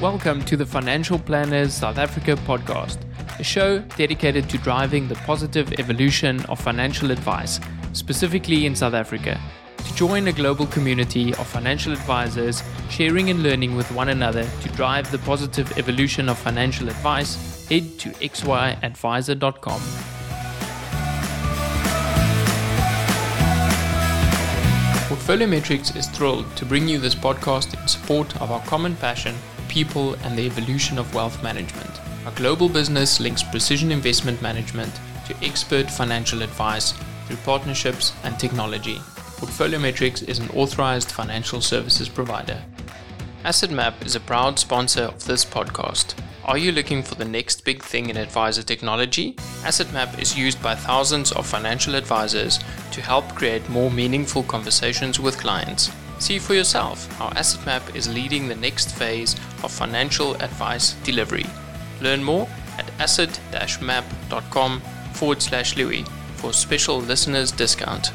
Welcome to the Financial Planners South Africa podcast, a show dedicated to driving the positive evolution of financial advice, specifically in South Africa. To join a global community of financial advisors, sharing and learning with one another to drive the positive evolution of financial advice, head to xyadvisor.com. Portfolio Metrics is thrilled to bring you this podcast in support of our common passion, people and the evolution of wealth management. Our global business links precision investment management to expert financial advice through partnerships and technology. Portfolio Metrics is an authorized financial services provider. AssetMap is a proud sponsor of this podcast. Are you looking for the next big thing in advisor technology? AssetMap is used by thousands of financial advisors to help create more meaningful conversations with clients. See for yourself how AssetMap is leading the next phase of financial advice delivery. Learn more at asset-map.com/Louis for a special listeners discount.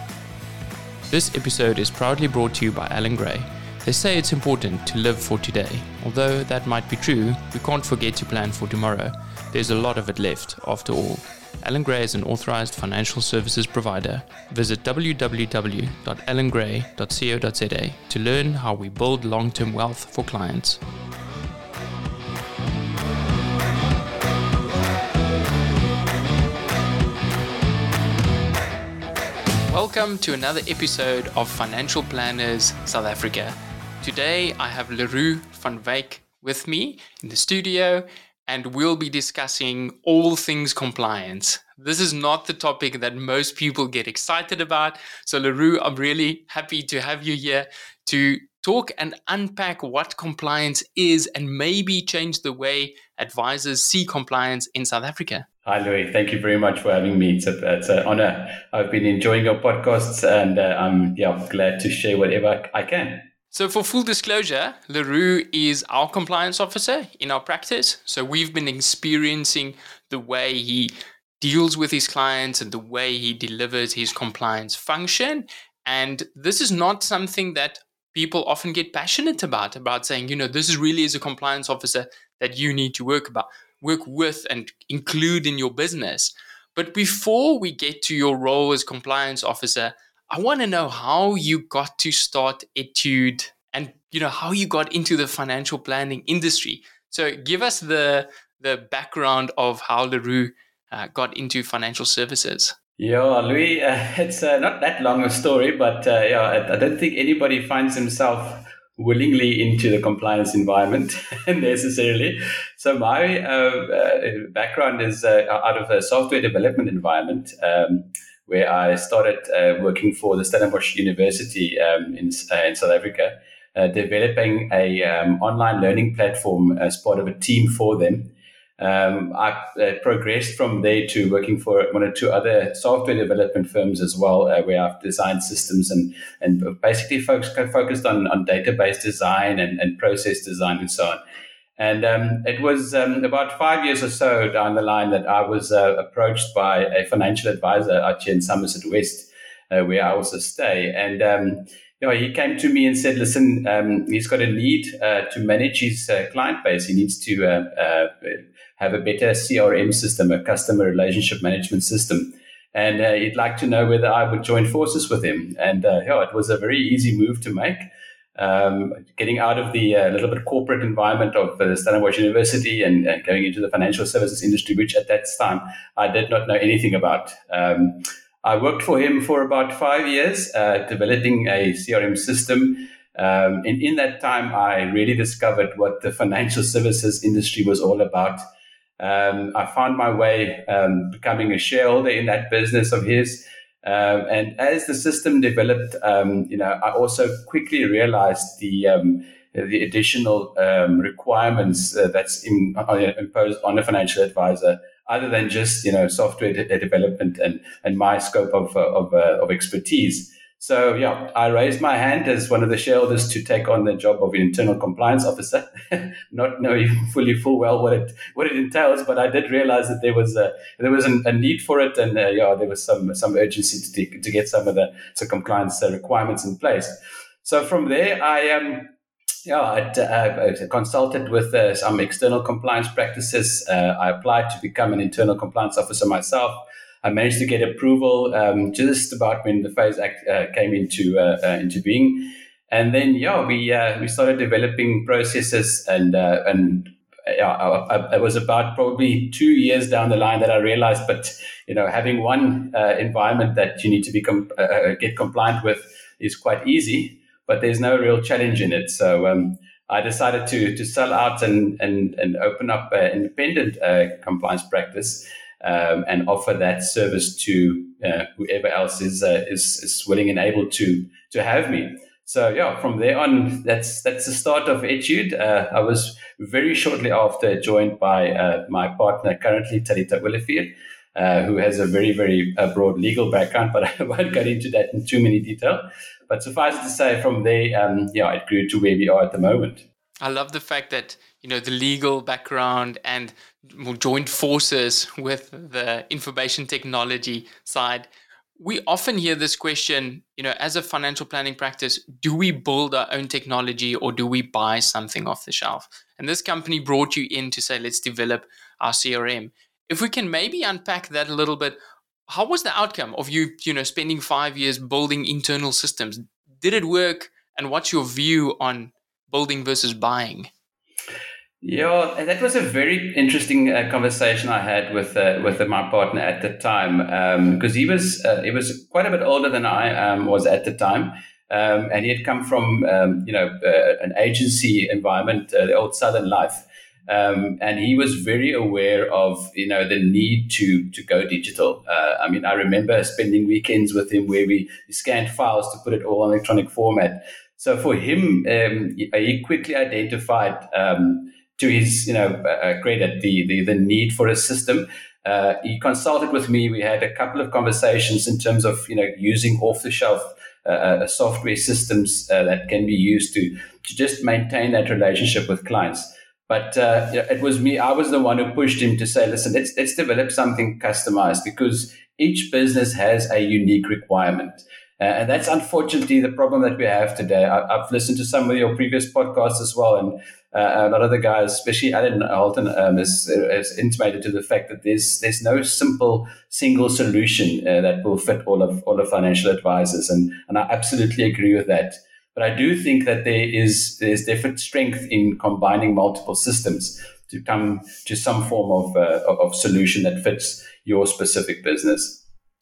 This episode is proudly brought to you by Alan Gray. They say it's important to live for today. Although that might be true, we can't forget to plan for tomorrow. There's a lot of it left, after all. Alan Gray is an authorized financial services provider. Visit www.allangray.co.za to learn how we build long-term wealth for clients. Welcome to another episode of Financial Planners South Africa. Today I have Leroux van Weyck with me in the studio, and we'll be discussing all things compliance. This is not the topic that most people get excited about. So Leroux, I'm really happy to have you here to talk and unpack what compliance is and maybe change the way advisors see compliance in South Africa. Hi, Louis. Thank you very much for having me. It's an honor. I've been enjoying your podcasts, and I'm glad to share whatever I can. So for full disclosure, Leroux is our compliance officer in our practice. So we've been experiencing the way he deals with his clients and the way he delivers his compliance function. And this is not something that people often get passionate about saying, you know, this is really as a compliance officer that you need to work with and include in your business. But before we get to your role as compliance officer, I want to know how you got to start Etude and, you know, how you got into the financial planning industry. So give us the background of how Leroux got into financial services. Yeah, Louis, it's not that long a story, but I don't think anybody finds himself willingly into the compliance environment necessarily. So my background is out of a software development environment, where I started working for the Stellenbosch University in South Africa, developing an online learning platform as part of a team for them. I progressed from there to working for one or two other software development firms as well, where I've designed systems and basically focused on database design and process design and so on. And it was about 5 years or so down the line that I was approached by a financial advisor out here in Somerset West, where I also stay. And he came to me and said, listen, he's got a need to manage his client base. He needs to have a better CRM system, a customer relationship management system. And he'd like to know whether I would join forces with him. And it was a very easy move to make. Getting out of the little bit corporate environment of Stellenbosch University and going into the financial services industry, which at that time I did not know anything about. I worked for him for about 5 years, developing a CRM system. And in that time, I really discovered what the financial services industry was all about. I found my way becoming a shareholder in that business of his. And as the system developed, I also quickly realized the additional requirements that's imposed on a financial advisor, other than just software development and my scope of expertise. So I raised my hand as one of the shareholders to take on the job of an internal compliance officer, not knowing full well what it entails. But I did realize that there was a need for it, and there was some urgency to get some of the compliance requirements in place. So from there, I Yeah, I consulted with some external compliance practices. I applied to become an internal compliance officer myself. I managed to get approval just about when the FAIRS Act came into being, and then we started developing processes, and I was about probably 2 years down the line that I realized, but having one environment that you need to become get compliant with is quite easy, but there's no real challenge in it. So I decided to sell out and open up an independent compliance practice. And offer that service to whoever else is willing and able to have me. So from there on, that's the start of Etude. I was very shortly after joined by my partner currently, Talita Willifield, who has a very, very broad legal background, but I won't get into that in too many detail. But suffice it to say, from there, it grew to where we are at the moment. I love the fact that, the legal background and joined forces with the information technology side. We often hear this question, as a financial planning practice, do we build our own technology or do we buy something off the shelf? And this company brought you in to say, let's develop our CRM. If we can maybe unpack that a little bit, how was the outcome of you, spending 5 years building internal systems? Did it work? And what's your view on building versus buying? Yeah, that was a very interesting conversation I had with my partner at the time, because he was quite a bit older than I was at the time, and he had come from an agency environment, the old Southern life, and he was very aware of the need to go digital. I remember spending weekends with him where we scanned files to put it all in electronic format. So for him, he quickly identified, to his credit, the need for a system. He consulted with me. We had a couple of conversations in terms of using off-the-shelf software systems that can be used to just maintain that relationship with clients. But it was me. I was the one who pushed him to say, "Listen, let's develop something customized because each business has a unique requirement." And that's unfortunately the problem that we have today. I've listened to some of your previous podcasts as well, and a lot of the guys, especially Alan Holton, has intimated to the fact that there's no simple single solution that will fit all of financial advisors, and I absolutely agree with that. But I do think that there's different strength in combining multiple systems to come to some form of solution that fits your specific business.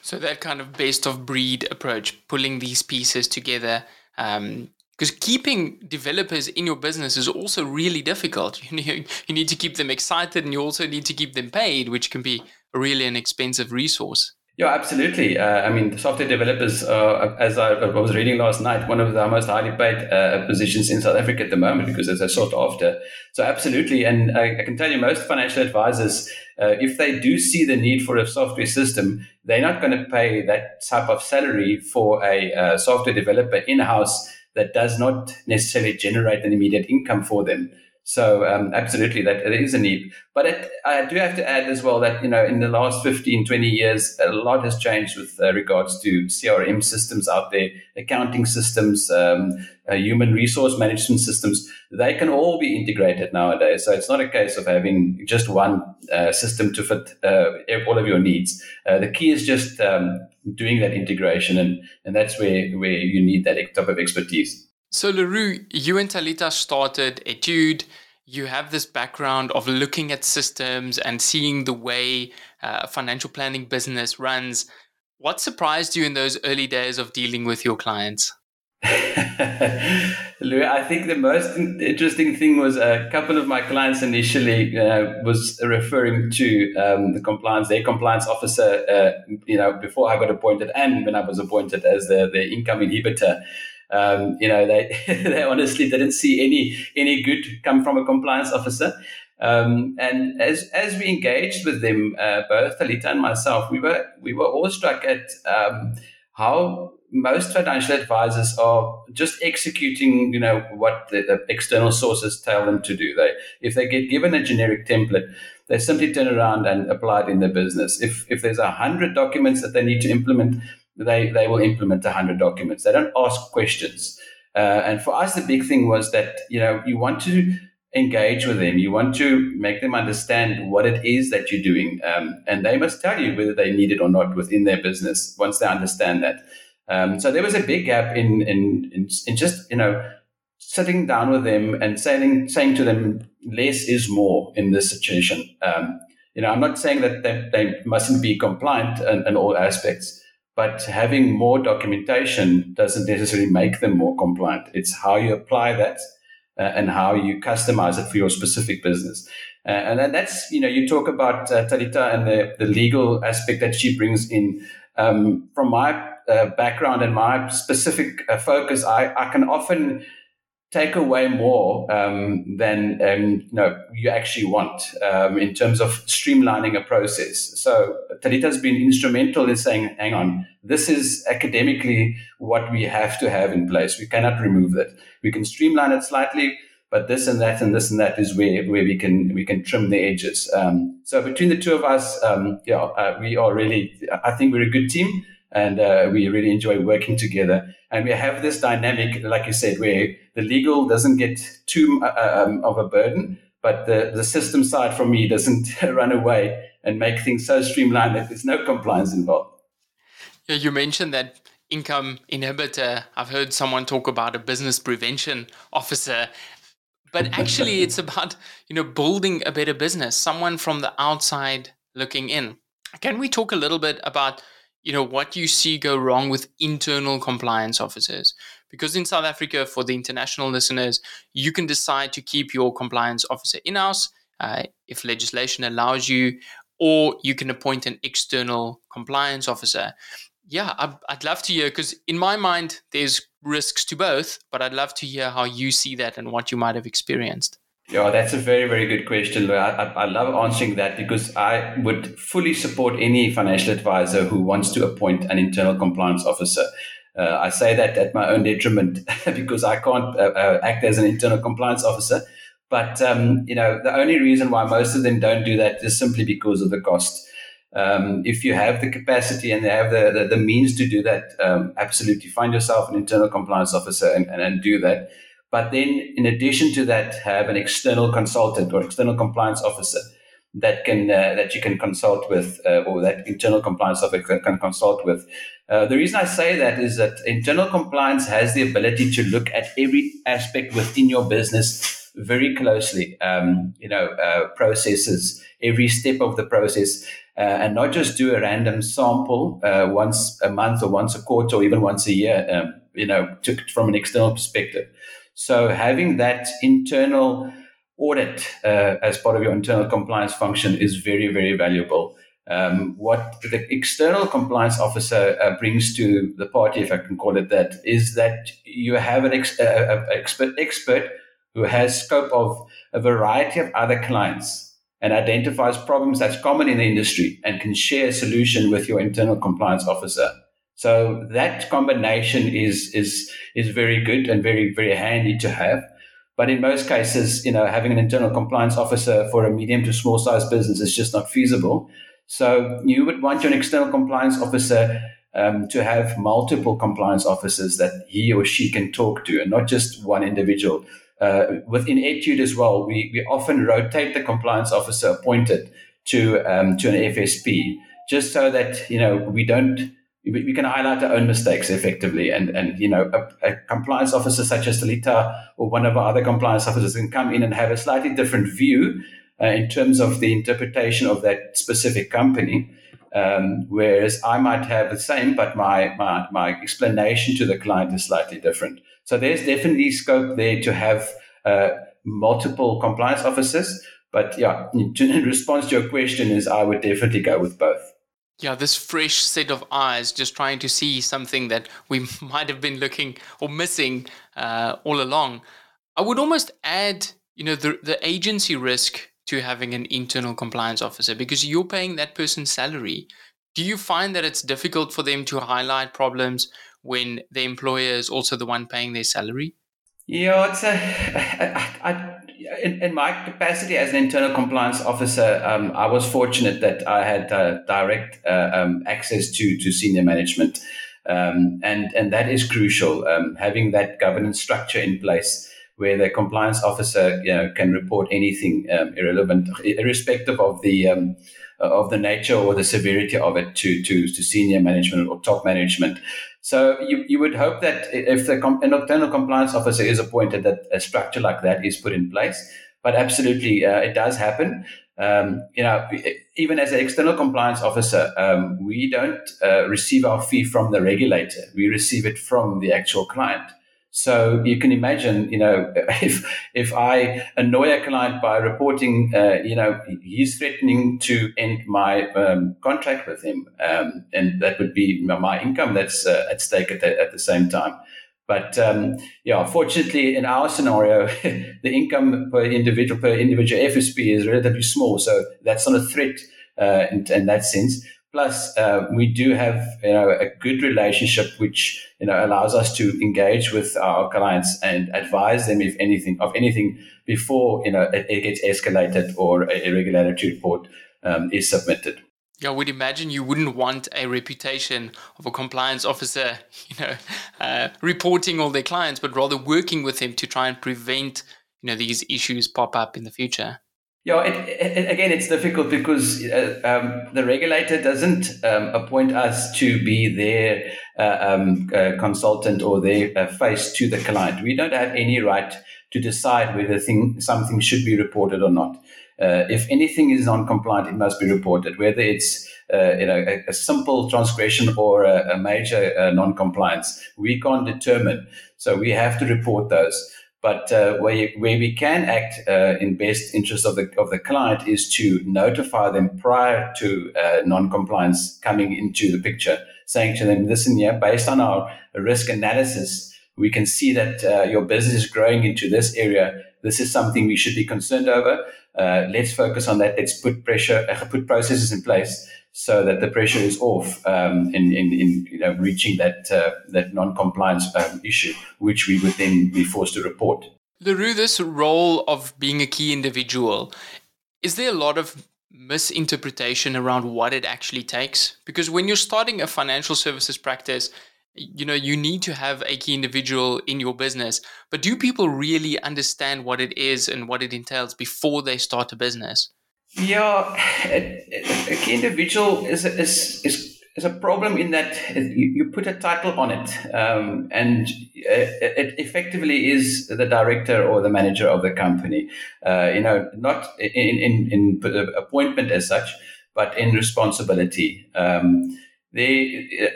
So that kind of best of breed approach, pulling these pieces together, because keeping developers in your business is also really difficult. You need to keep them excited and you also need to keep them paid, which can be really an expensive resource. Yeah, absolutely. The software developers, as I was reading last night, one of the most highly paid positions in South Africa at the moment because it's a sought after. So absolutely. And I can tell you most financial advisors, if they do see the need for a software system, they're not going to pay that type of salary for a software developer in-house that does not necessarily generate an immediate income for them. So absolutely, that it is a need. But I do have to add as well that, in the last 15, 20 years, a lot has changed with regards to CRM systems out there, accounting systems, human resource management systems. They can all be integrated nowadays. So it's not a case of having just one system to fit all of your needs. The key is just doing that integration, and that's where you need that type of expertise. So Leroux, you and Talita started Etude. You have this background of looking at systems and seeing the way financial planning business runs. What surprised you in those early days of dealing with your clients? Leroux, I think the most interesting thing was a couple of my clients initially was referring to their compliance officer, before I got appointed and when I was appointed as the income inhibitor. They honestly didn't see any good come from a compliance officer. And as we engaged with them, both Talita and myself, we were all struck at how most financial advisors are just executing, what the external sources tell them to do. If they get given a generic template, they simply turn around and apply it in their business. If there's 100 documents that they need to implement, they will implement 100 documents. They don't ask questions. And for us, the big thing was that, you know, you want to engage with them. You want to make them understand what it is that you're doing. And they must tell you whether they need it or not within their business once they understand that. So there was a big gap in just, you know, sitting down with them and saying to them, less is more in this situation. You know, I'm not saying that they mustn't be compliant in all aspects, but having more documentation doesn't necessarily make them more compliant. It's how you apply that and how you customize it for your specific business. And that's, you know, you talk about Talita and the legal aspect that she brings in. From my background and my specific focus, I can often take away more than you actually want in terms of streamlining a process. So Talita's been instrumental in saying, hang on, this is academically what we have to have in place. We cannot remove it. We can streamline it slightly, but this and that and this and that is where we can trim the edges. So between the two of us, we are really, I think we're a good team, and we really enjoy working together. And we have this dynamic, like you said, where the legal doesn't get too of a burden, but the system side from me doesn't run away and make things so streamlined that there's no compliance involved. You mentioned that income inhibitor. I've heard someone talk about a business prevention officer, but actually it's about, you know, building a better business, someone from the outside looking in. Can we talk a little bit about, you know, what you see go wrong with internal compliance officers? Because in South Africa, for the international listeners, you can decide to keep your compliance officer in-house if legislation allows you, or you can appoint an external compliance officer. Yeah, I'd love to hear, because in my mind, there's risks to both, but I'd love to hear how you see that and what you might have experienced. Yeah, that's a very, very good question. I love answering that because I would fully support any financial advisor who wants to appoint an internal compliance officer. I say that at my own detriment because I can't act as an internal compliance officer. But, you know, the only reason why most of them don't do that is simply because of the cost. If you have the capacity and they have the means to do that, absolutely find yourself an internal compliance officer and do that. But then, in addition to that, have an external consultant or external compliance officer that can that you can consult with, or that internal compliance officer can consult with. The reason I say that is that internal compliance has the ability to look at every aspect within your business very closely. Processes, every step of the process, and not just do a random sample once a month or once a quarter or even once a year. From an external perspective. So having that internal audit as part of your internal compliance function is very, very valuable. What the external compliance officer brings to the party, if I can call it that, is that you have an expert who has scope of a variety of other clients and identifies problems that's common in the industry and can share a solution with your internal compliance officer. So that combination is very good and very, very handy to have. But in most cases, you know, having an internal compliance officer for a medium to small size business is just not feasible. So you would want your external compliance officer to have multiple compliance officers that he or she can talk to and not just one individual. Within Etude as well, we often rotate the compliance officer appointed to an FSP just so that, you know, we can highlight our own mistakes effectively. And you know, a compliance officer such as Talita or one of our other compliance officers can come in and have a slightly different view in terms of the interpretation of that specific company. Whereas I might have the same, but my explanation to the client is slightly different. So there's definitely scope there to have multiple compliance officers. But yeah, in response to your question is I would definitely go with both. Yeah, this fresh set of eyes just trying to see something that we might have been looking or missing all along. I would almost add, you know, the agency risk to having an internal compliance officer because you're paying that person's salary. Do you find that it's difficult for them to highlight problems when the employer is also the one paying their salary? Yeah, it's in my capacity as an internal compliance officer, I was fortunate that I had direct access to senior management. And that is crucial, having that governance structure in place where the compliance officer, you know, can report anything irrelevant, irrespective of the nature or the severity of it to senior management or top management. So you would hope that if an internal compliance officer is appointed, that a structure like that is put in place. But absolutely, it does happen. Even as an external compliance officer, we don't receive our fee from the regulator. We receive it from the actual client. So you can imagine, if I annoy a client by reporting, he's threatening to end my contract with him, and that would be my income that's at stake at the same time. But fortunately, in our scenario, the income per individual FSP is relatively small, so that's not a threat in that sense. Plus, we do have a good relationship, which allows us to engage with our clients and advise them of anything before it gets escalated or a regulatory report is submitted. I would imagine you wouldn't want a reputation of a compliance officer, reporting all their clients, but rather working with them to try and prevent, these issues pop up in the future. Yeah, again, it's difficult because the regulator doesn't appoint us to be their consultant or their face to the client. We don't have any right to decide whether something should be reported or not. If anything is non-compliant, it must be reported, whether it's a simple transgression or a major non-compliance. We can't determine, so we have to report those. But where we can act in best interest of the client is to notify them prior to non-compliance coming into the picture, saying to them, listen, based on our risk analysis, we can see that your business is growing into this area. This is something we should be concerned over. Let's focus on that. Let's put processes in place so that the pressure is off in reaching that non-compliance issue, which we would then be forced to report. Leroux, this role of being a key individual, is there a lot of misinterpretation around what it actually takes? Because when you're starting a financial services practice, you need to have a key individual in your business, but do people really understand what it is and what it entails before they start a business? Yeah, a key individual is a problem in that you put a title on it, and it effectively is the director or the manager of the company. Not in appointment as such, but in responsibility. A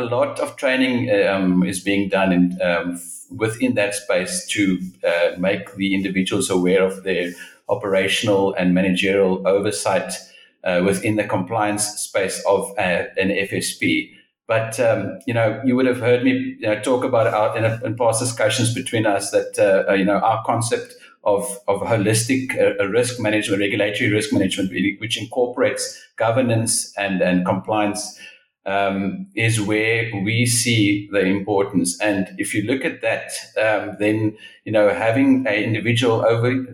lot of training is being done within that space to make the individuals aware of their operational and managerial oversight within the compliance space of an FSP. But, you would have heard me talk about in past discussions between us that, our concept of holistic risk management, regulatory risk management, which incorporates governance and compliance is where we see the importance. And if you look at that, then, having an individual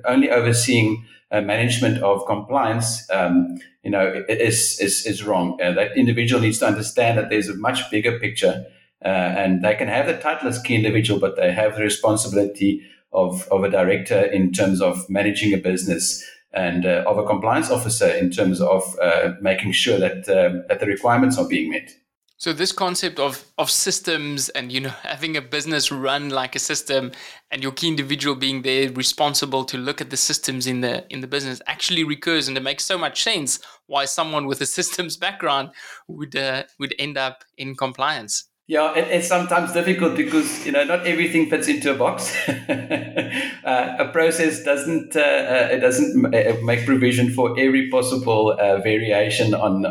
only overseeing management of compliance, is wrong. That individual needs to understand that there's a much bigger picture, and they can have the title as key individual, but they have the responsibility of a director in terms of managing a business, and of a compliance officer in terms of making sure that the requirements are being met. So this concept of systems and, having a business run like a system and your key individual being there responsible to look at the systems in the business actually recurs, and it makes so much sense why someone with a systems background would end up in compliance. Yeah, it's sometimes difficult because, not everything fits into a box. A process doesn't make provision for every possible variation on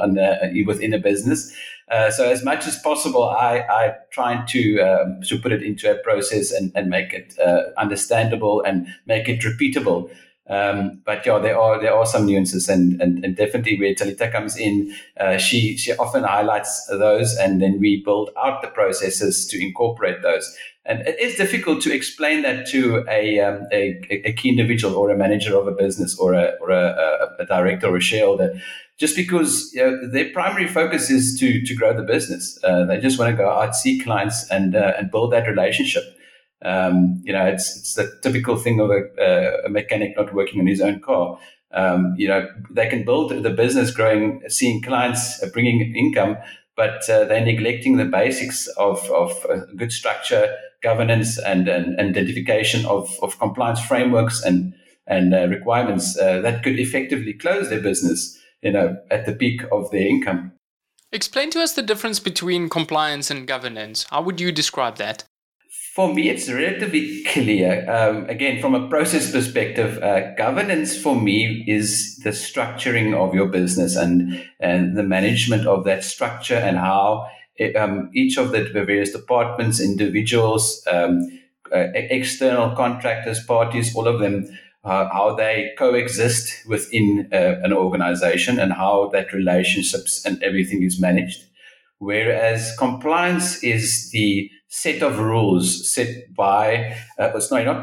within a business. So as much as possible, I try to put it into a process and make it understandable and make it repeatable. But there are some nuances, and definitely where Talita comes in, she often highlights those, and then we build out the processes to incorporate those. And it is difficult to explain that to a key individual or a manager of a business or a director or a shareholder. just because their primary focus is to grow the business. They just want to go out, see clients, and build that relationship. It's the typical thing of a mechanic not working on his own car. They can build the business growing, seeing clients, bringing income, but they're neglecting the basics of good structure, governance, and identification of compliance frameworks and requirements that could effectively close their business, at the peak of their income. Explain to us the difference between compliance and governance. How would you describe that? For me, it's relatively clear. Again, from a process perspective, governance for me is the structuring of your business and the management of that structure and how each of the various departments, individuals, external contractors, parties, all of them, how they coexist within an organization and how that relationships and everything is managed. Whereas compliance is the set of rules set by, not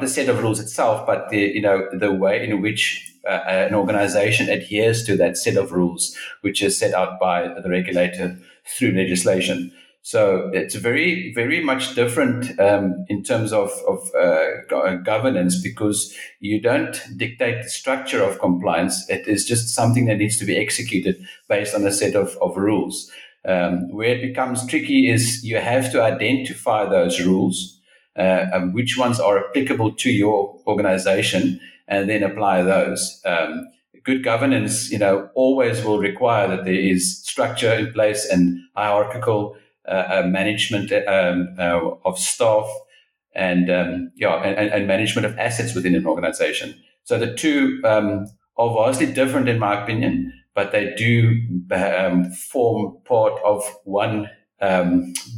the set of rules itself, but the way in which an organization adheres to that set of rules, which is set out by the regulator through legislation. So it's very, very much different in terms of governance, because you don't dictate the structure of compliance. It is just something that needs to be executed based on a set of rules. Where it becomes tricky is you have to identify those rules, which ones are applicable to your organization, and then apply those. Good governance, always will require that there is structure in place and hierarchical management of staff and management of assets within an organization. So the two are vastly different in my opinion, but they do form part of one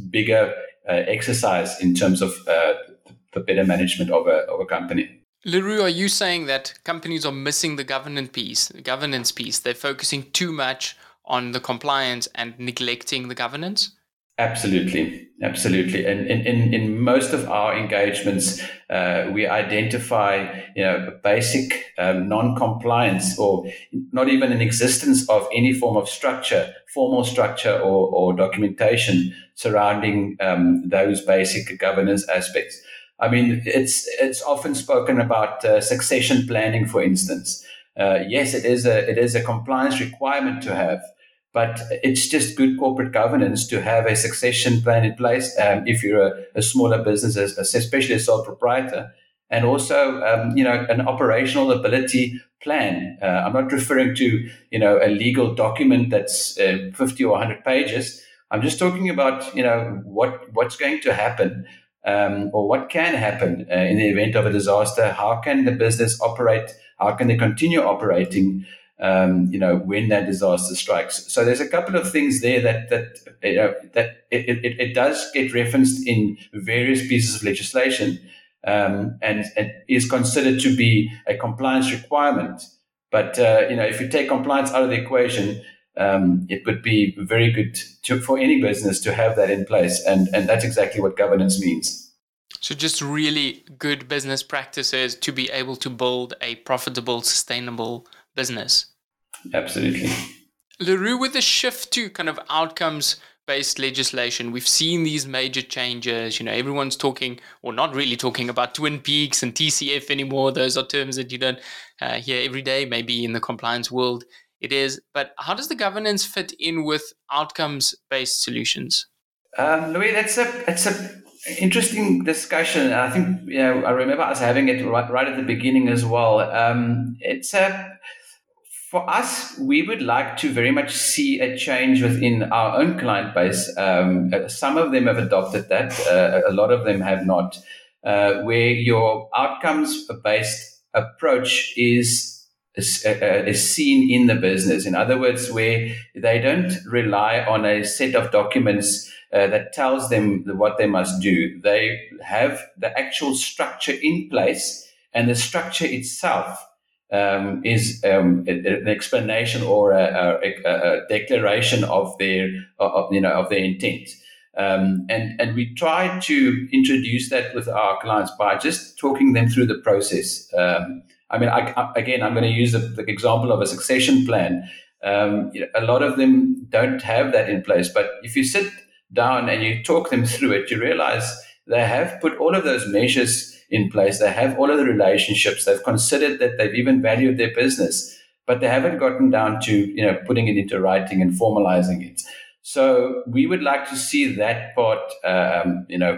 bigger exercise in terms of the better management of a company. Leroux, are you saying that companies are missing the governance piece? They're focusing too much on the compliance and neglecting the governance? Absolutely. And in most of our engagements, we identify, basic non-compliance or not even an existence of any form of structure, formal structure or documentation surrounding those basic governance aspects. I mean, it's often spoken about succession planning, for instance. Yes, it is a compliance requirement to have. But it's just good corporate governance to have a succession plan in place if you're a smaller business, especially a sole proprietor, and also an operational ability plan. I'm not referring to a legal document that's 50 or 100 pages. I'm just talking about what's going to happen or what can happen in the event of a disaster. How can the business operate? How can they continue operating? When that disaster strikes. So there's a couple of things there that it does get referenced in various pieces of legislation, and is considered to be a compliance requirement. But if you take compliance out of the equation, it would be very good for any business to have that in place, and that's exactly what governance means. So just really good business practices to be able to build a profitable, sustainable business. Absolutely. Leroux, with the shift to kind of outcomes-based legislation, we've seen these major changes. Everyone's talking, or not really talking, about Twin Peaks and TCF anymore. Those are terms that you don't hear every day, maybe in the compliance world it is. But how does the governance fit in with outcomes-based solutions? Louis, that's a interesting discussion. I think I remember us having it right at the beginning as well. For us, we would like to very much see a change within our own client base. Some of them have adopted that. A lot of them have not. Where your outcomes-based approach is seen in the business. In other words, where they don't rely on a set of documents that tells them what they must do. They have the actual structure in place, and the structure itself is an explanation or a declaration of their intent. And we try to introduce that with our clients by just talking them through the process. I'm going to use the example of a succession plan. A lot of them don't have that in place. But if you sit down and you talk them through it, you realize they have put all of those measures in place. They have all of the relationships. They've considered that. They've even valued their business, but they haven't gotten down to, you know, putting it into writing and formalizing it. So we would like to see that part,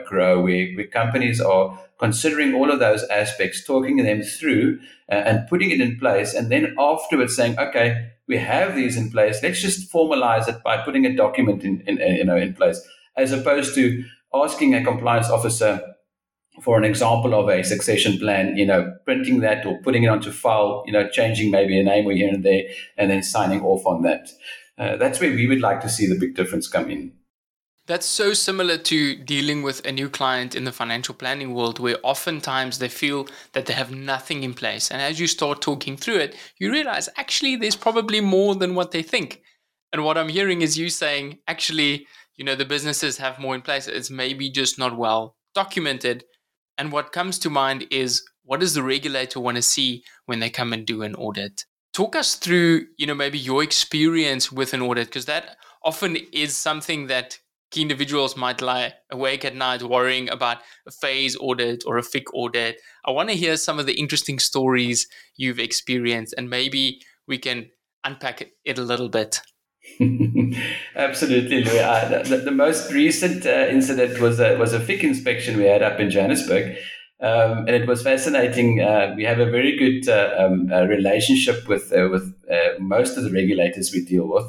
grow, where companies are considering all of those aspects, talking them through and putting it in place. And then afterwards saying, okay, we have these in place. Let's just formalize it by putting a document in place, as opposed to asking a compliance officer for an example of a succession plan, printing that or putting it onto file, changing maybe a name or here and there, and then signing off on that. That's where we would like to see the big difference come in. That's so similar to dealing with a new client in the financial planning world, where oftentimes they feel that they have nothing in place. And as you start talking through it, you realize actually there's probably more than what they think. And what I'm hearing is you saying, actually, the businesses have more in place. It's maybe just not well documented. And what comes to mind is, what does the regulator want to see when they come and do an audit? Talk us through, maybe your experience with an audit, because that often is something that key individuals might lie awake at night worrying about, a phase audit or a FIC audit. I want to hear some of the interesting stories you've experienced, and maybe we can unpack it a little bit. Absolutely, Louis. The most recent incident was a FIC inspection we had up in Johannesburg. And it was fascinating. We have a very good relationship with most of the regulators we deal with.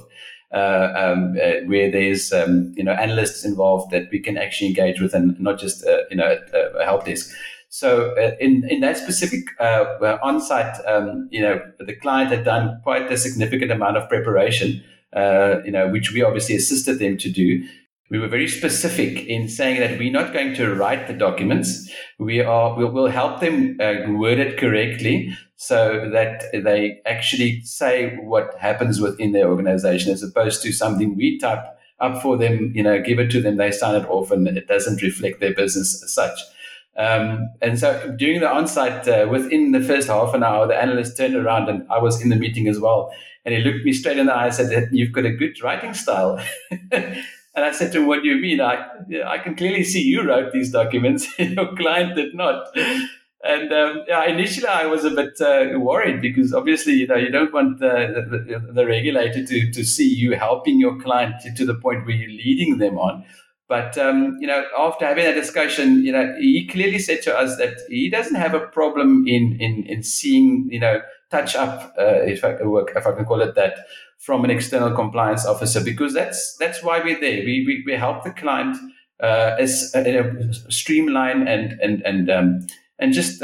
Where there's analysts involved that we can actually engage with, and not just a help desk. So in that specific on-site, the client had done quite a significant amount of preparation, which we obviously assisted them to do. We were very specific in saying that we're not going to write the documents. We'll help them word it correctly, so that they actually say what happens within their organization, as opposed to something we type up for them, give it to them, they sign it off, and it doesn't reflect their business as such. And so during the on-site, within the first half an hour, the analyst turned around, and I was in the meeting as well, and he looked me straight in the eye and said, "You've got a good writing style." And I said to him, "What do you mean? I can clearly see you wrote these documents. Your client did not." And initially I was a bit worried, because obviously, you don't want the regulator to see you helping your client to the point where you're leading them on. But, after having that discussion, he clearly said to us that he doesn't have a problem in seeing, touch up, if I can call it that, from an external compliance officer, because that's why we're there. We help the client streamline and just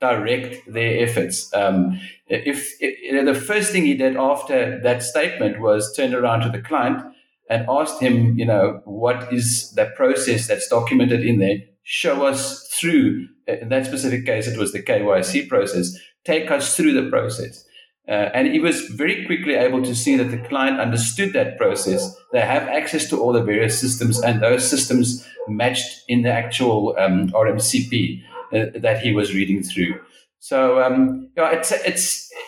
direct their efforts. The first thing he did after that statement was turn around to the client and asked him, what is the process that's documented in there? Show us through. In that specific case, it was the KYC process. Take us through the process. And he was very quickly able to see that the client understood that process. They have access to all the various systems, and those systems matched in the actual RMCP that he was reading through. So it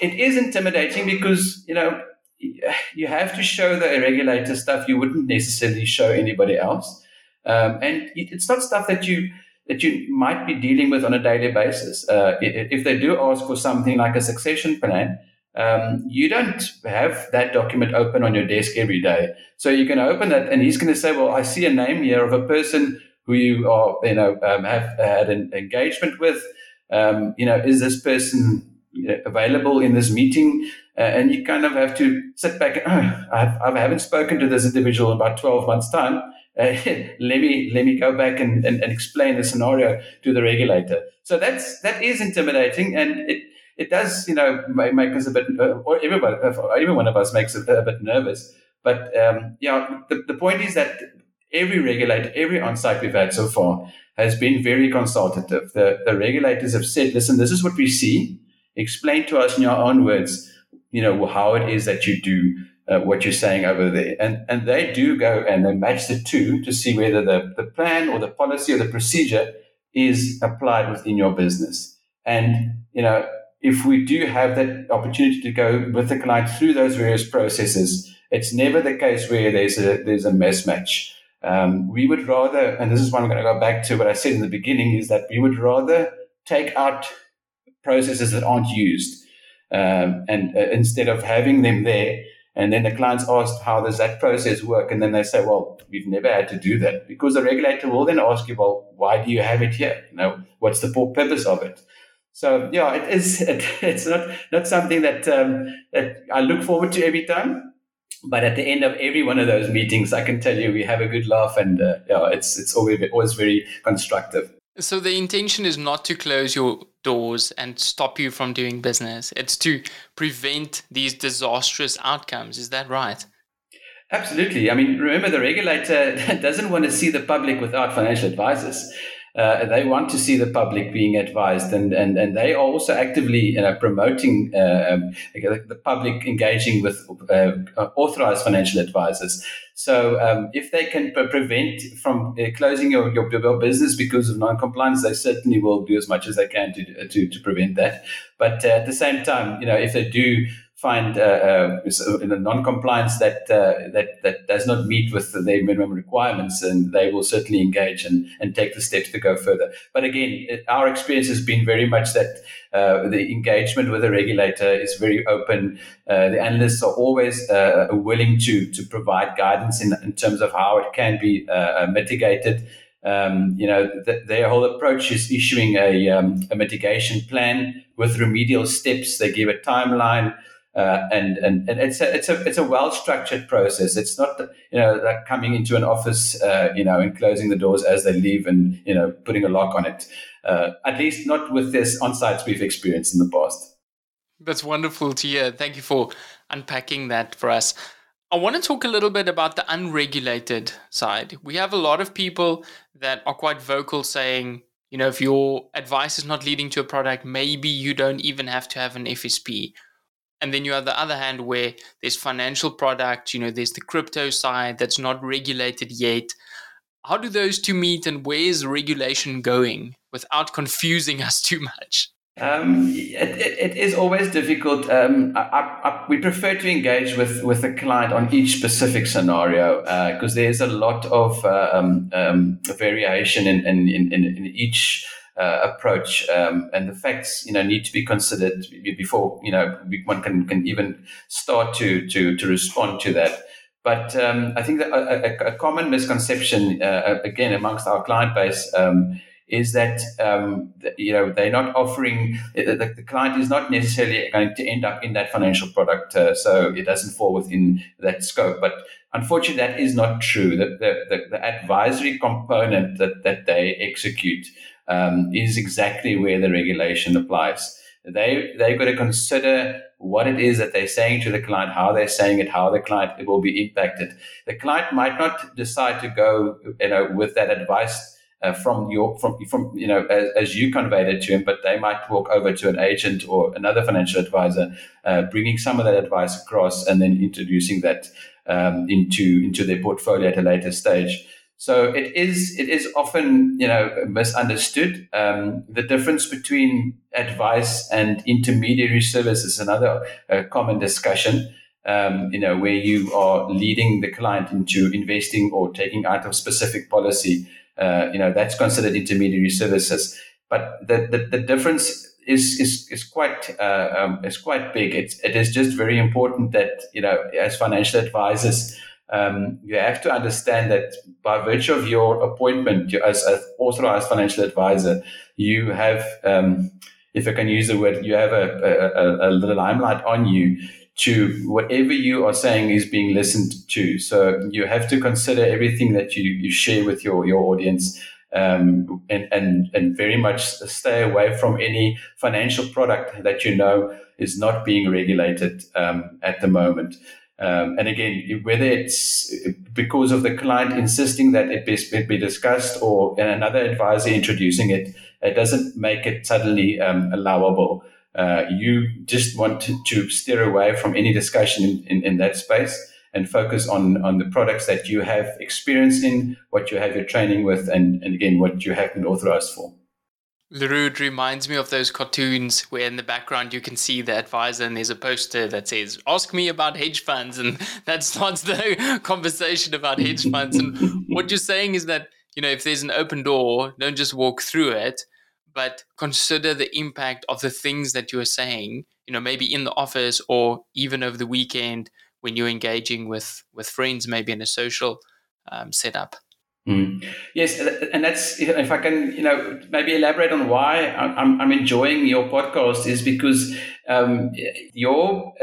is intimidating, because you have to show the regulator stuff you wouldn't necessarily show anybody else, and it's not stuff that you might be dealing with on a daily basis. If they do ask for something like a succession plan, you don't have that document open on your desk every day. So you're going to open it, and he's going to say, "Well, I see a name here of a person who you are, have had an engagement with. Is this person available in this meeting?" And you kind of have to sit back. I haven't spoken to this individual in about 12 months' time. Let me go back and explain the scenario to the regulator. So that is intimidating, and it does, make us a bit, or everybody, every one of us makes a bit nervous. But, the point is that every regulator, every on-site we've had so far has been very consultative. The regulators have said, "Listen, this is what we see. Explain to us in your own words, how it is that you do what you're saying over there." And they do go and they match the two to see whether the plan or the policy or the procedure is applied within your business. And, if we do have that opportunity to go with the client through those various processes, it's never the case where there's a mismatch. We would rather, and this is why I'm going to go back to what I said in the beginning, is that we would rather take out processes that aren't used and instead of having them there. And then the client's asked, how does that process work? And then they say, well, we've never had to do that, because the regulator will then ask you, well, why do you have it here? You know, what's the purpose of it? So, yeah, it's not something that that I look forward to every time. But at the end of every one of those meetings, I can tell you we have a good laugh, and it's always very constructive. So the intention is not to close your doors and stop you from doing business. It's to prevent these disastrous outcomes. Is that right? Absolutely. I mean, remember, the regulator doesn't want to see the public without financial advisors. They want to see the public being advised, and they are also actively promoting the public engaging with authorized financial advisors. So if they can prevent from closing your business because of non-compliance, they certainly will do as much as they can to prevent that. But at the same time, if they do find non-compliance that does not meet with their minimum requirements, and they will certainly engage and take the steps to go further. But again, our experience has been very much that the engagement with the regulator is very open. The analysts are always willing to provide guidance in terms of how it can be mitigated. Their whole approach is issuing a mitigation plan with remedial steps. They give a timeline. And it's a well-structured process. It's not, like coming into an office, and closing the doors as they leave and, putting a lock on it. At least not with this on-sites we've experienced in the past. That's wonderful to hear. Thank you for unpacking that for us. I want to talk a little bit about the unregulated side. We have a lot of people that are quite vocal saying, if your advice is not leading to a product, maybe you don't even have to have an FSP. And then you have the other hand where there's financial product, there's the crypto side that's not regulated yet. How do those two meet, and where is regulation going without confusing us too much? It is always difficult. We prefer to engage with a client on each specific scenario because there's a lot of variation in each approach, and the facts need to be considered before one can even start to respond to that. But I think that a common misconception again amongst our client base is that they're not offering, the client is not necessarily going to end up in that financial product, so it doesn't fall within that scope. But unfortunately, that is not true. The advisory component that they execute is exactly where the regulation applies. They've got to consider what it is that they're saying to the client, how they're saying it, how the client will be impacted. The client might not decide to go, with that advice as you conveyed it to him, but they might walk over to an agent or another financial advisor, bringing some of that advice across and then introducing that into their portfolio at a later stage. So it is often, misunderstood. The difference between advice and intermediary service is another common discussion, where you are leading the client into investing or taking out of specific policy. That's considered intermediary services. But the difference is quite big. It is just very important that, as financial advisors, you have to understand that by virtue of your appointment as an authorized financial advisor, you have, if I can use the word, you have a little limelight on you to whatever you are saying is being listened to. So you have to consider everything that you share with your audience, and very much stay away from any financial product that is not being regulated at the moment. And again, whether it's because of the client insisting that it be discussed or another advisor introducing it, it doesn't make it suddenly allowable. You just want to steer away from any discussion in that space and focus on the products that you have experience in, what you have your training with, and again, what you have been authorized for. Leroux reminds me of those cartoons where in the background you can see the advisor and there's a poster that says, ask me about hedge funds. And that starts the conversation about hedge funds. And what you're saying is that, you know, if there's an open door, don't just walk through it, but consider the impact of the things that you are saying, you know, maybe in the office or even over the weekend when you're engaging with friends, maybe in a social setup. Mm. Yes, and that's, if I can, you know, maybe elaborate on why I'm enjoying your podcast is because your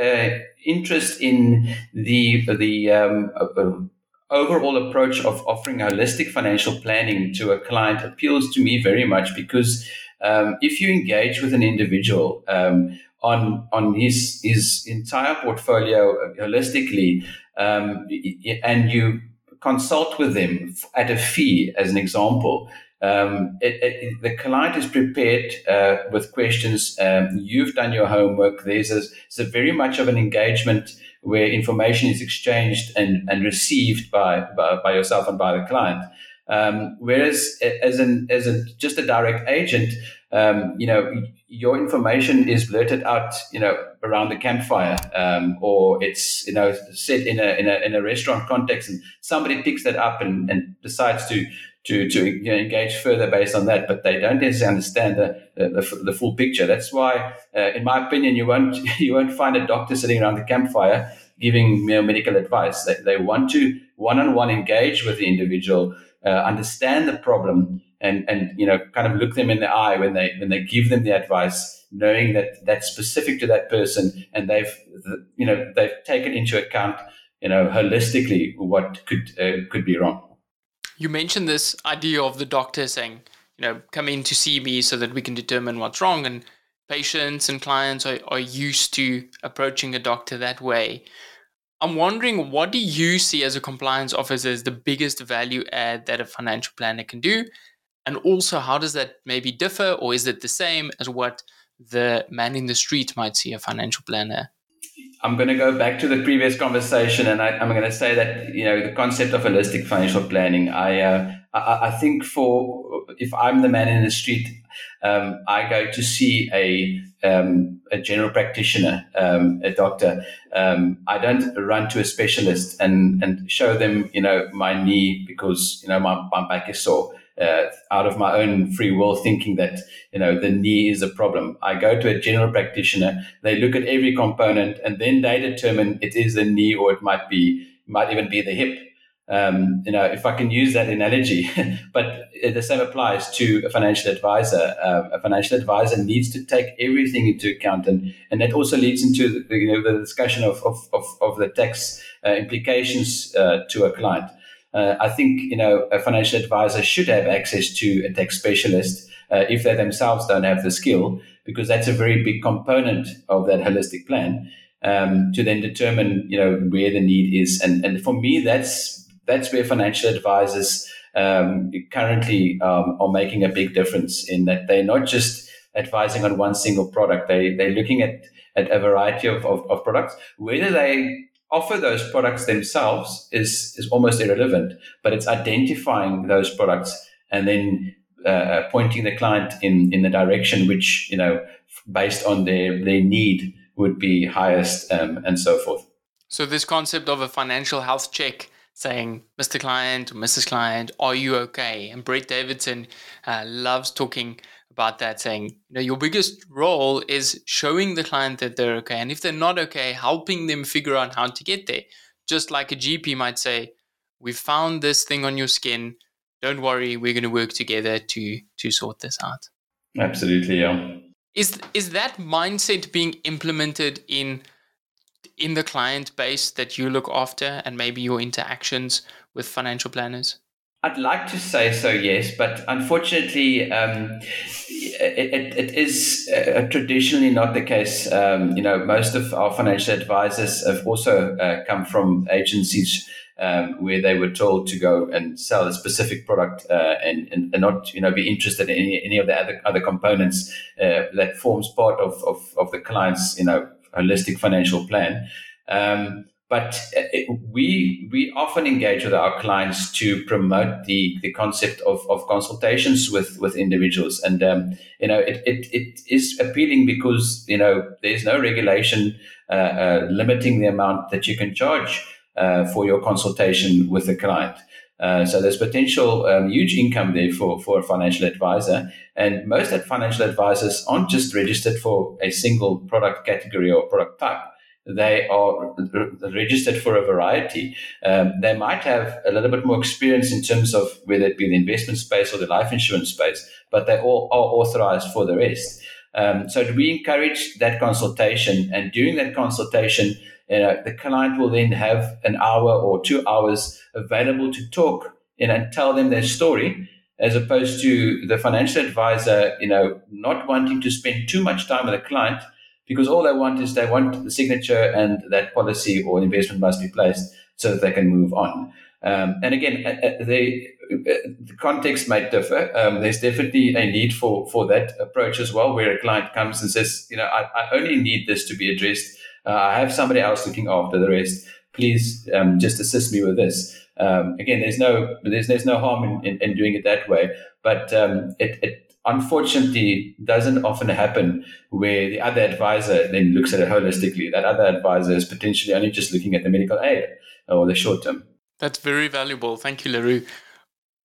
interest in the overall approach of offering holistic financial planning to a client appeals to me very much, because if you engage with an individual on his entire portfolio holistically, and you consult with them at a fee, as an example, the client is prepared with questions. You've done your homework. There's a very much of an engagement where information is exchanged and received by yourself and by the client. Whereas as a just a direct agent, you know, your information is blurted out, you know, around the campfire, or it's, you know, set in a restaurant context, and somebody picks that up and decides to you know, engage further based on that, but they don't necessarily understand the full picture. That's why, in my opinion, you won't find a doctor sitting around the campfire giving medical advice. They want to one-on-one engage with the individual, understand the problem, and you know, kind of look them in the eye when they give them the advice, knowing that that's specific to that person, and they've taken into account, you know, holistically what could be wrong. You mentioned this idea of the doctor saying, you know, come in to see me so that we can determine what's wrong, and patients and clients are used to approaching a doctor that way. I'm wondering, what do you see as a compliance officer as the biggest value add that a financial planner can do? And also, how does that maybe differ, or is it the same as what the man in the street might see a financial planner? I'm going to go back to the previous conversation, and I'm going to say that, you know, the concept of holistic financial planning, I think if I'm the man in the street, I go to see a general practitioner, a doctor. I don't run to a specialist and show them, you know, my knee because, you know, my back is sore. Out of my own free will, thinking that, you know, the knee is a problem. I go to a general practitioner, they look at every component, and then they determine it is the knee, or it might even be the hip. You know, if I can use that analogy, but the same applies to a financial advisor. A financial advisor needs to take everything into account, and that also leads into the, you know, the discussion of the tax implications to a client. I think, you know, a financial advisor should have access to a tax specialist if they themselves don't have the skill, because that's a very big component of that holistic plan, to then determine, you know, where the need is. And for me, that's where financial advisors currently are making a big difference, in that they're not just advising on one single product. They're looking at a variety of products. Whether they offer those products themselves is almost irrelevant, but it's identifying those products and then pointing the client in the direction which, you know, based on their need would be highest, and so forth. So this concept of a financial health check, saying, Mr. Client, Mrs. Client, are you okay? And Brett Davidson loves talking about that, saying, you know, your biggest role is showing the client that they're okay, and if they're not okay, helping them figure out how to get there. Just like a GP might say, we found this thing on your skin, don't worry, we're going to work together to sort this out. Absolutely, yeah. Is that mindset being implemented in the client base that you look after, and maybe your interactions with financial planners? I'd like to say so, yes, but unfortunately, it is traditionally not the case. You know, most of our financial advisors have also come from agencies where they were told to go and sell a specific product and not, you know, be interested in any of the other components that forms part of the client's, you know, holistic financial plan. But we often engage with our clients to promote the concept of consultations with individuals. And, it is appealing because, there's no regulation limiting the amount that you can charge for your consultation with a client. So there's potential huge income there for a financial advisor. And most financial advisors aren't just registered for a single product category or product type. They are registered for a variety. They might have a little bit more experience in terms of whether it be the investment space or the life insurance space, but they all are authorized for the rest. So we encourage that consultation, and during that consultation, the client will then have an hour or 2 hours available to talk and tell them their story, as opposed to the financial advisor, not wanting to spend too much time with a client, because all they want is the signature and that policy or investment must be placed so that they can move on. And again, the context might differ. There's definitely a need for that approach as well, where a client comes and says, I only need this to be addressed. I have somebody else looking after the rest. Please just assist me with this. Again, there's no harm in doing it that way, but it unfortunately doesn't often happen, where the other advisor then looks at it holistically. That other advisor is potentially only just looking at the medical aid or the short term. That's very valuable. Thank you, Leroux.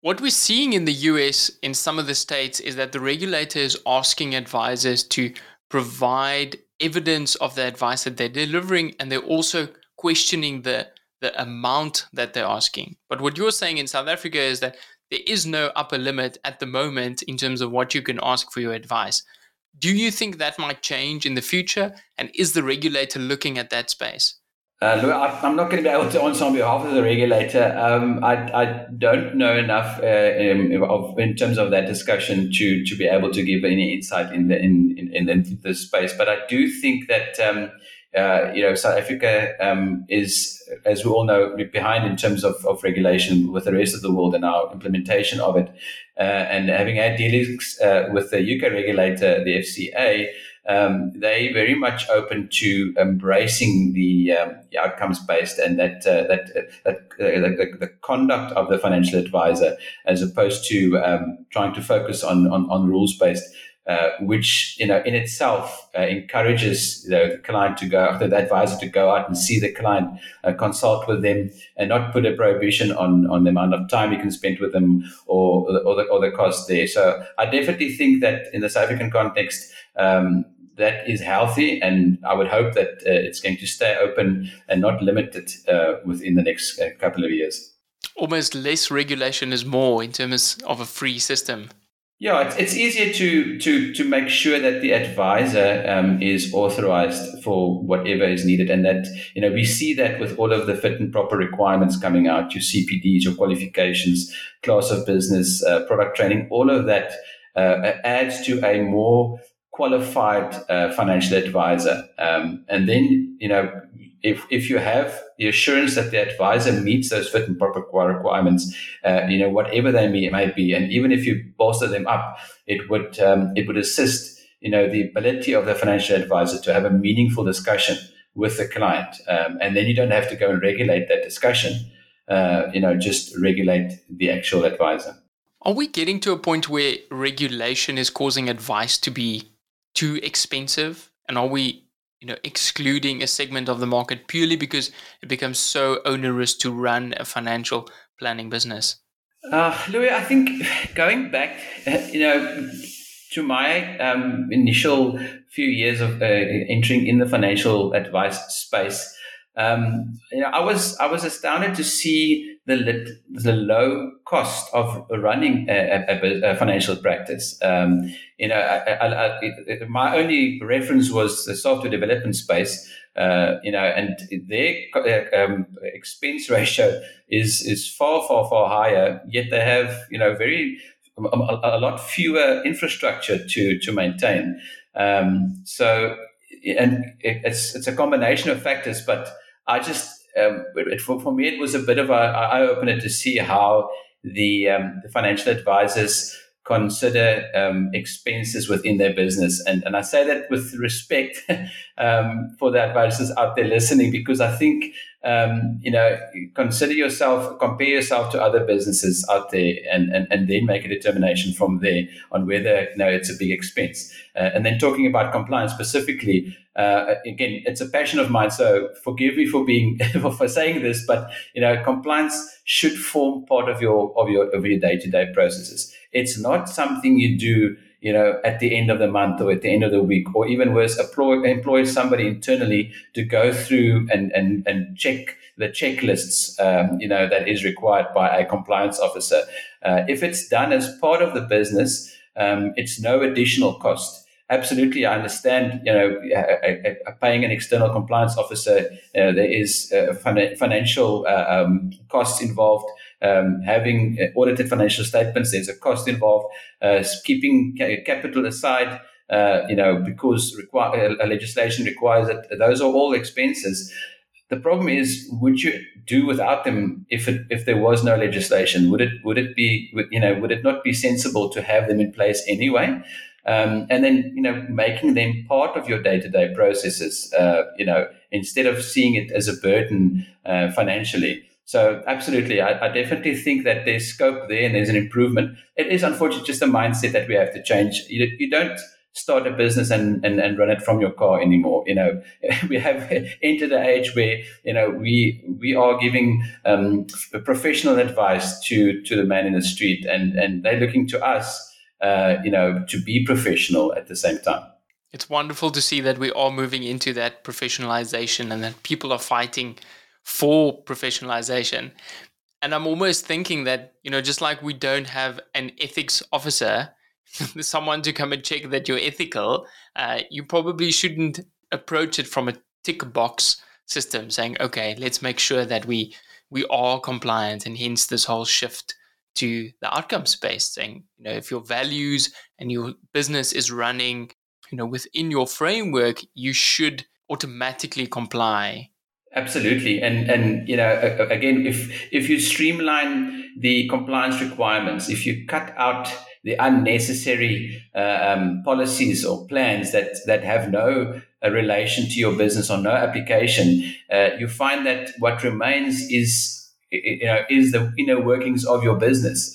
What we're seeing in the US in some of the states is that the regulator is asking advisors to provide evidence of the advice that they're delivering, and they're also questioning the amount that they're asking. But what you're saying in South Africa is that there is no upper limit at the moment in terms of what you can ask for your advice. Do you think that might change in the future? And is the regulator looking at that space? I'm not going to be able to answer on behalf of the regulator. I don't know enough in terms of that discussion to be able to give any insight in the space. But I do think that South Africa is, as we all know, behind in terms of regulation with the rest of the world and our implementation of it. And having had dealings with the UK regulator, the FCA, they very much open to embracing the outcomes based and the conduct of the financial advisor, as opposed to trying to focus on rules based. Which, in itself encourages the client to go after the advisor to go out and see the client, consult with them, and not put a prohibition on the amount of time you can spend with them or the cost there. So I definitely think that in the South African context, that is healthy, and I would hope that it's going to stay open and not limited within the next couple of years. Almost less regulation is more in terms of a free system. Yeah, it's easier to make sure that the advisor is authorized for whatever is needed, and that we see that with all of the fit and proper requirements coming out, your CPDs, your qualifications, class of business, product training, all of that adds to a more qualified financial advisor, and then if you have the assurance that the advisor meets those fit and proper requirements, whatever they may be, and even if you bolster them up, it would assist, the ability of the financial advisor to have a meaningful discussion with the client, and then you don't have to go and regulate that discussion. Just regulate the actual advisor. Are we getting to a point where regulation is causing advice to be too expensive, and are we excluding a segment of the market purely because it becomes so onerous to run a financial planning business? Louis, I think going back, to my initial few years of entering in the financial advice space, I was astounded to see the low cost of running a financial practice. My only reference was the software development space. And their expense ratio is far higher. Yet they have very a lot fewer infrastructure to maintain. And it's a combination of factors, but I just, for me, it was a bit of an eye-opener to see how the financial advisors consider expenses within their business. And I say that with respect for the advisors out there listening, because I think consider yourself, compare yourself to other businesses out there, and then make a determination from there on whether, it's a big expense. And then talking about compliance specifically, again, it's a passion of mine, so forgive me for saying this, but compliance should form part of your day-to-day processes. It's not something you do, at the end of the month or at the end of the week, or even worse, employ somebody internally to go through and check the checklists, that is required by a compliance officer. If it's done as part of the business, it's no additional cost. Absolutely, I understand, paying an external compliance officer, there is financial costs involved. Having audited financial statements, there's a cost involved. Keeping capital aside, because legislation requires it. Those are all expenses. The problem is, would you do without them if there was no legislation? Would it not be sensible to have them in place anyway? And then, making them part of your day-to-day processes, instead of seeing it as a burden financially. So absolutely, I definitely think that there's scope there and there's an improvement. It is unfortunately just a mindset that we have to change. You don't start a business and run it from your car anymore. We have entered an age where, we are giving professional advice to the man in the street, and they're looking to us, to be professional at the same time. It's wonderful to see that we are moving into that professionalization and that people are fighting for professionalization. And I'm almost thinking that, just like we don't have an ethics officer, someone to come and check that you're ethical, you probably shouldn't approach it from a tick box system saying, okay, let's make sure that we are compliant, and hence this whole shift to the outcome space thing. If your values and your business is running, within your framework, you should automatically comply. Absolutely. And again, if you streamline the compliance requirements, if you cut out the unnecessary policies or plans that have no relation to your business or no application, you find that what remains is the inner workings of your business.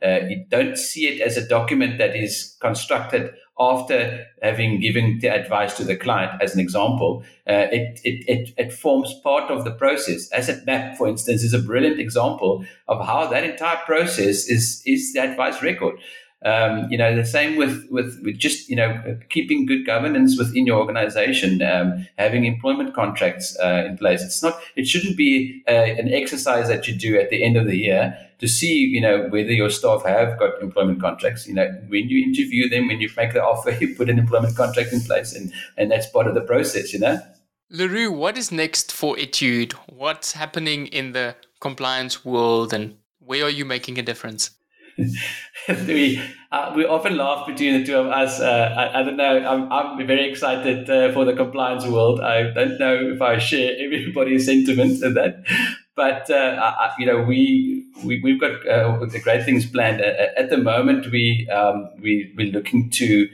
You don't see it as a document that is constructed after having given the advice to the client, as an example. It forms part of the process. AssetMap, for instance, is a brilliant example of how that entire process is the advice record. The same with just, keeping good governance within your organization, having employment contracts in place. It shouldn't be an exercise that you do at the end of the year to see, whether your staff have got employment contracts. When you interview them, when you make the offer, you put an employment contract in place, and that's part of the process, Leroux, what is next for Etude? What's happening in the compliance world, and where are you making a difference? We often laugh between the two of us. I don't know. I'm very excited for the compliance world. I don't know if I share everybody's sentiments of that, but we've got the great things planned. At the moment, we're looking to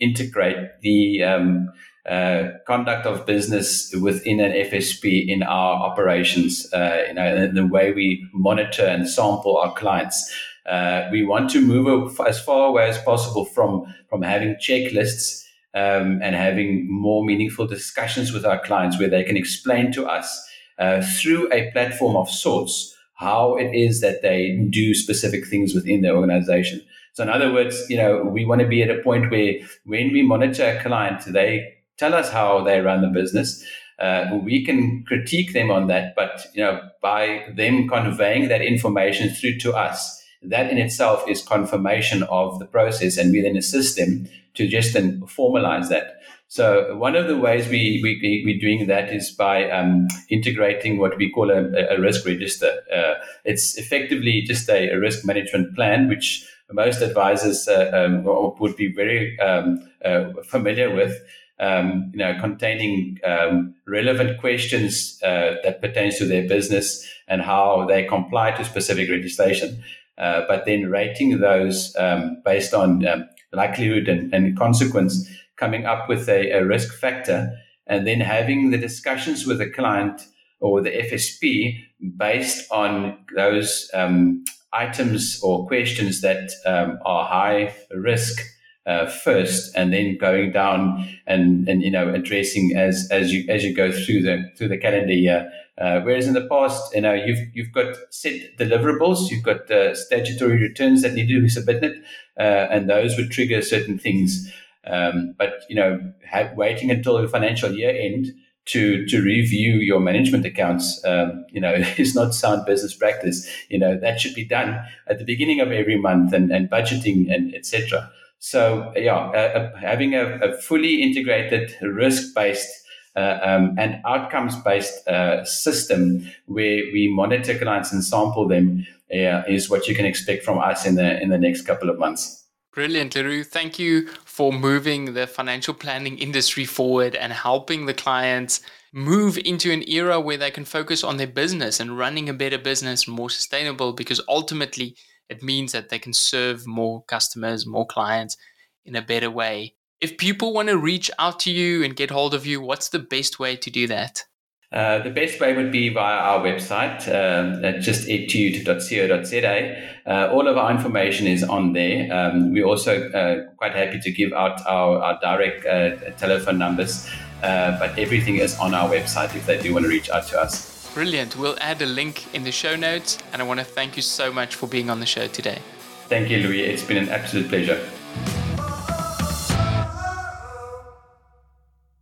integrate the conduct of business within an FSP in our operations. And the way we monitor and sample our clients. We want to move as far away as possible from having checklists and having more meaningful discussions with our clients, where they can explain to us through a platform of sorts how it is that they do specific things within their organization. So in other words, we want to be at a point where when we monitor a client, they tell us how they run the business. We can critique them on that, but by them conveying that information through to us, that in itself is confirmation of the process, and we then assist them to just then formalize that. So one of the ways we're doing that is by integrating what we call a risk register. It's effectively just a risk management plan, which most advisors would be very familiar with, containing relevant questions that pertains to their business and how they comply to specific legislation. But then rating those based on likelihood and consequence, coming up with a risk factor, and then having the discussions with the client or the FSP based on those items or questions that are high risk first, and then going down and you know, addressing as you go through the calendar year. Whereas in the past, you know, you've got set deliverables, you've got statutory returns that need to be submitted, and those would trigger certain things. But you know, waiting until the financial year end to review your management accounts, you know, is not sound business practice. You know, that should be done at the beginning of every month, and budgeting and etc. So yeah, having a fully integrated risk-based and outcomes-based system where we monitor clients and sample them is what you can expect from us in the next couple of months. Brilliant, Leroux. Thank you for moving the financial planning industry forward and helping the clients move into an era where they can focus on their business and running a better business, more sustainable, because ultimately it means that they can serve more customers, more clients in a better way. If people want to reach out to you and get hold of you, what's the best way to do that? The best way would be via our website, at just etude.co.za. All of our information is on there. We're also quite happy to give out our direct telephone numbers, but everything is on our website if they do want to reach out to us. Brilliant. We'll add a link in the show notes, and I want to thank you so much for being on the show today. Thank you, Louis. It's been an absolute pleasure.